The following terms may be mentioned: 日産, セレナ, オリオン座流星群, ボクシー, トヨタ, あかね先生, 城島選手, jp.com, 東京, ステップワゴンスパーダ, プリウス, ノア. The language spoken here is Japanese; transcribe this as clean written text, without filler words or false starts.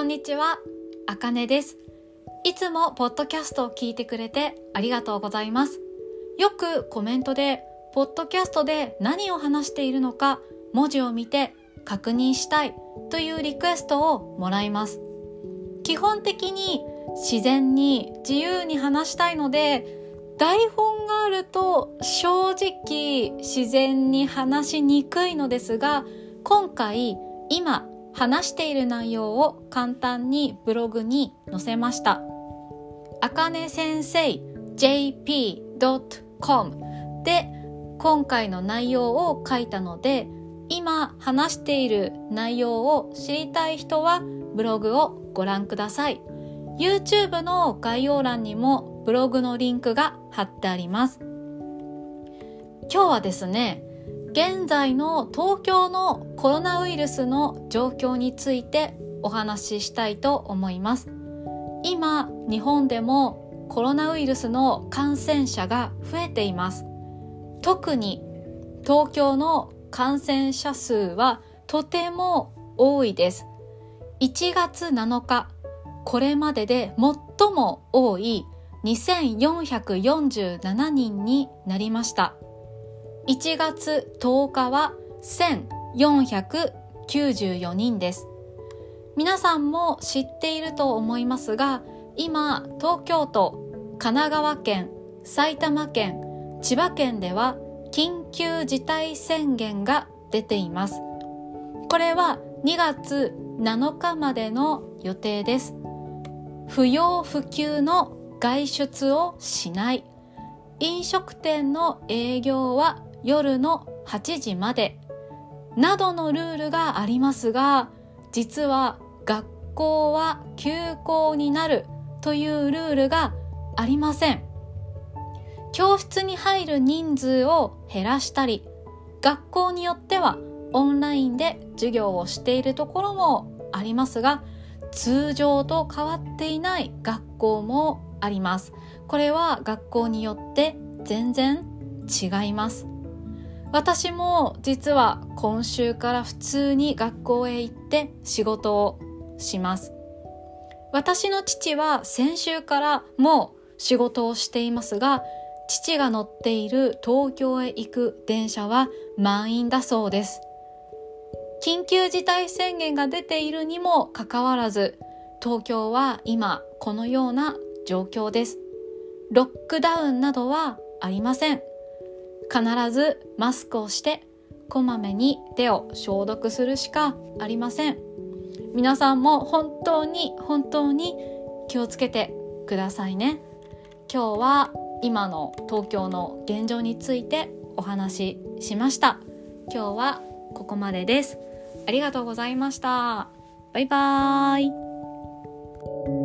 こんにちは、あかねです。いつもポッドキャストを聞いてくれてありがとうございます。よくコメントでポッドキャストで何を話しているのか文字を見て確認したいというリクエストをもらいます。基本的に自然に自由に話したいので、台本があると正直自然に話しにくいのですが、今回今話している内容を簡単にブログに載せました。あかね先生 jp.com で今回の内容を書いたので、今話している内容を知りたい人はブログをご覧ください。 YouTube の概要欄にもブログのリンクが貼ってあります。今日はですね、現在の東京のコロナウイルスの状況についてお話ししたいと思います。今日本でもコロナウイルスの感染者が増えています。特に東京の感染者数はとても多いです。1月7日、これまでで最も多い2447人になりました。1月10日は1494人です。皆さんも知っていると思いますが、今東京都、神奈川県、埼玉県、千葉県では緊急事態宣言が出ています。これは2月7日までの予定です。不要不急の外出をしない。飲食店の営業は夜の8時まで。などのルールがありますが、実は学校は休校になるというルールがありません。教室に入る人数を減らしたり、学校によってはオンラインで授業をしているところもありますが、通常と変わっていない学校もあります。これは学校によって全然違います。私も実は今週から普通に学校へ行って仕事をします。私の父は先週からもう仕事をしていますが、父が乗っている東京へ行く電車は満員だそうです。緊急事態宣言が出ているにもかかわらず、東京は今このような状況です。ロックダウンなどはありません。必ずマスクをしてこまめに手を消毒するしかありません。皆さんも本当に本当に気をつけてくださいね。今日は今の東京の現状についてお話ししました。今日はここまでです。ありがとうございました。バイバーイ。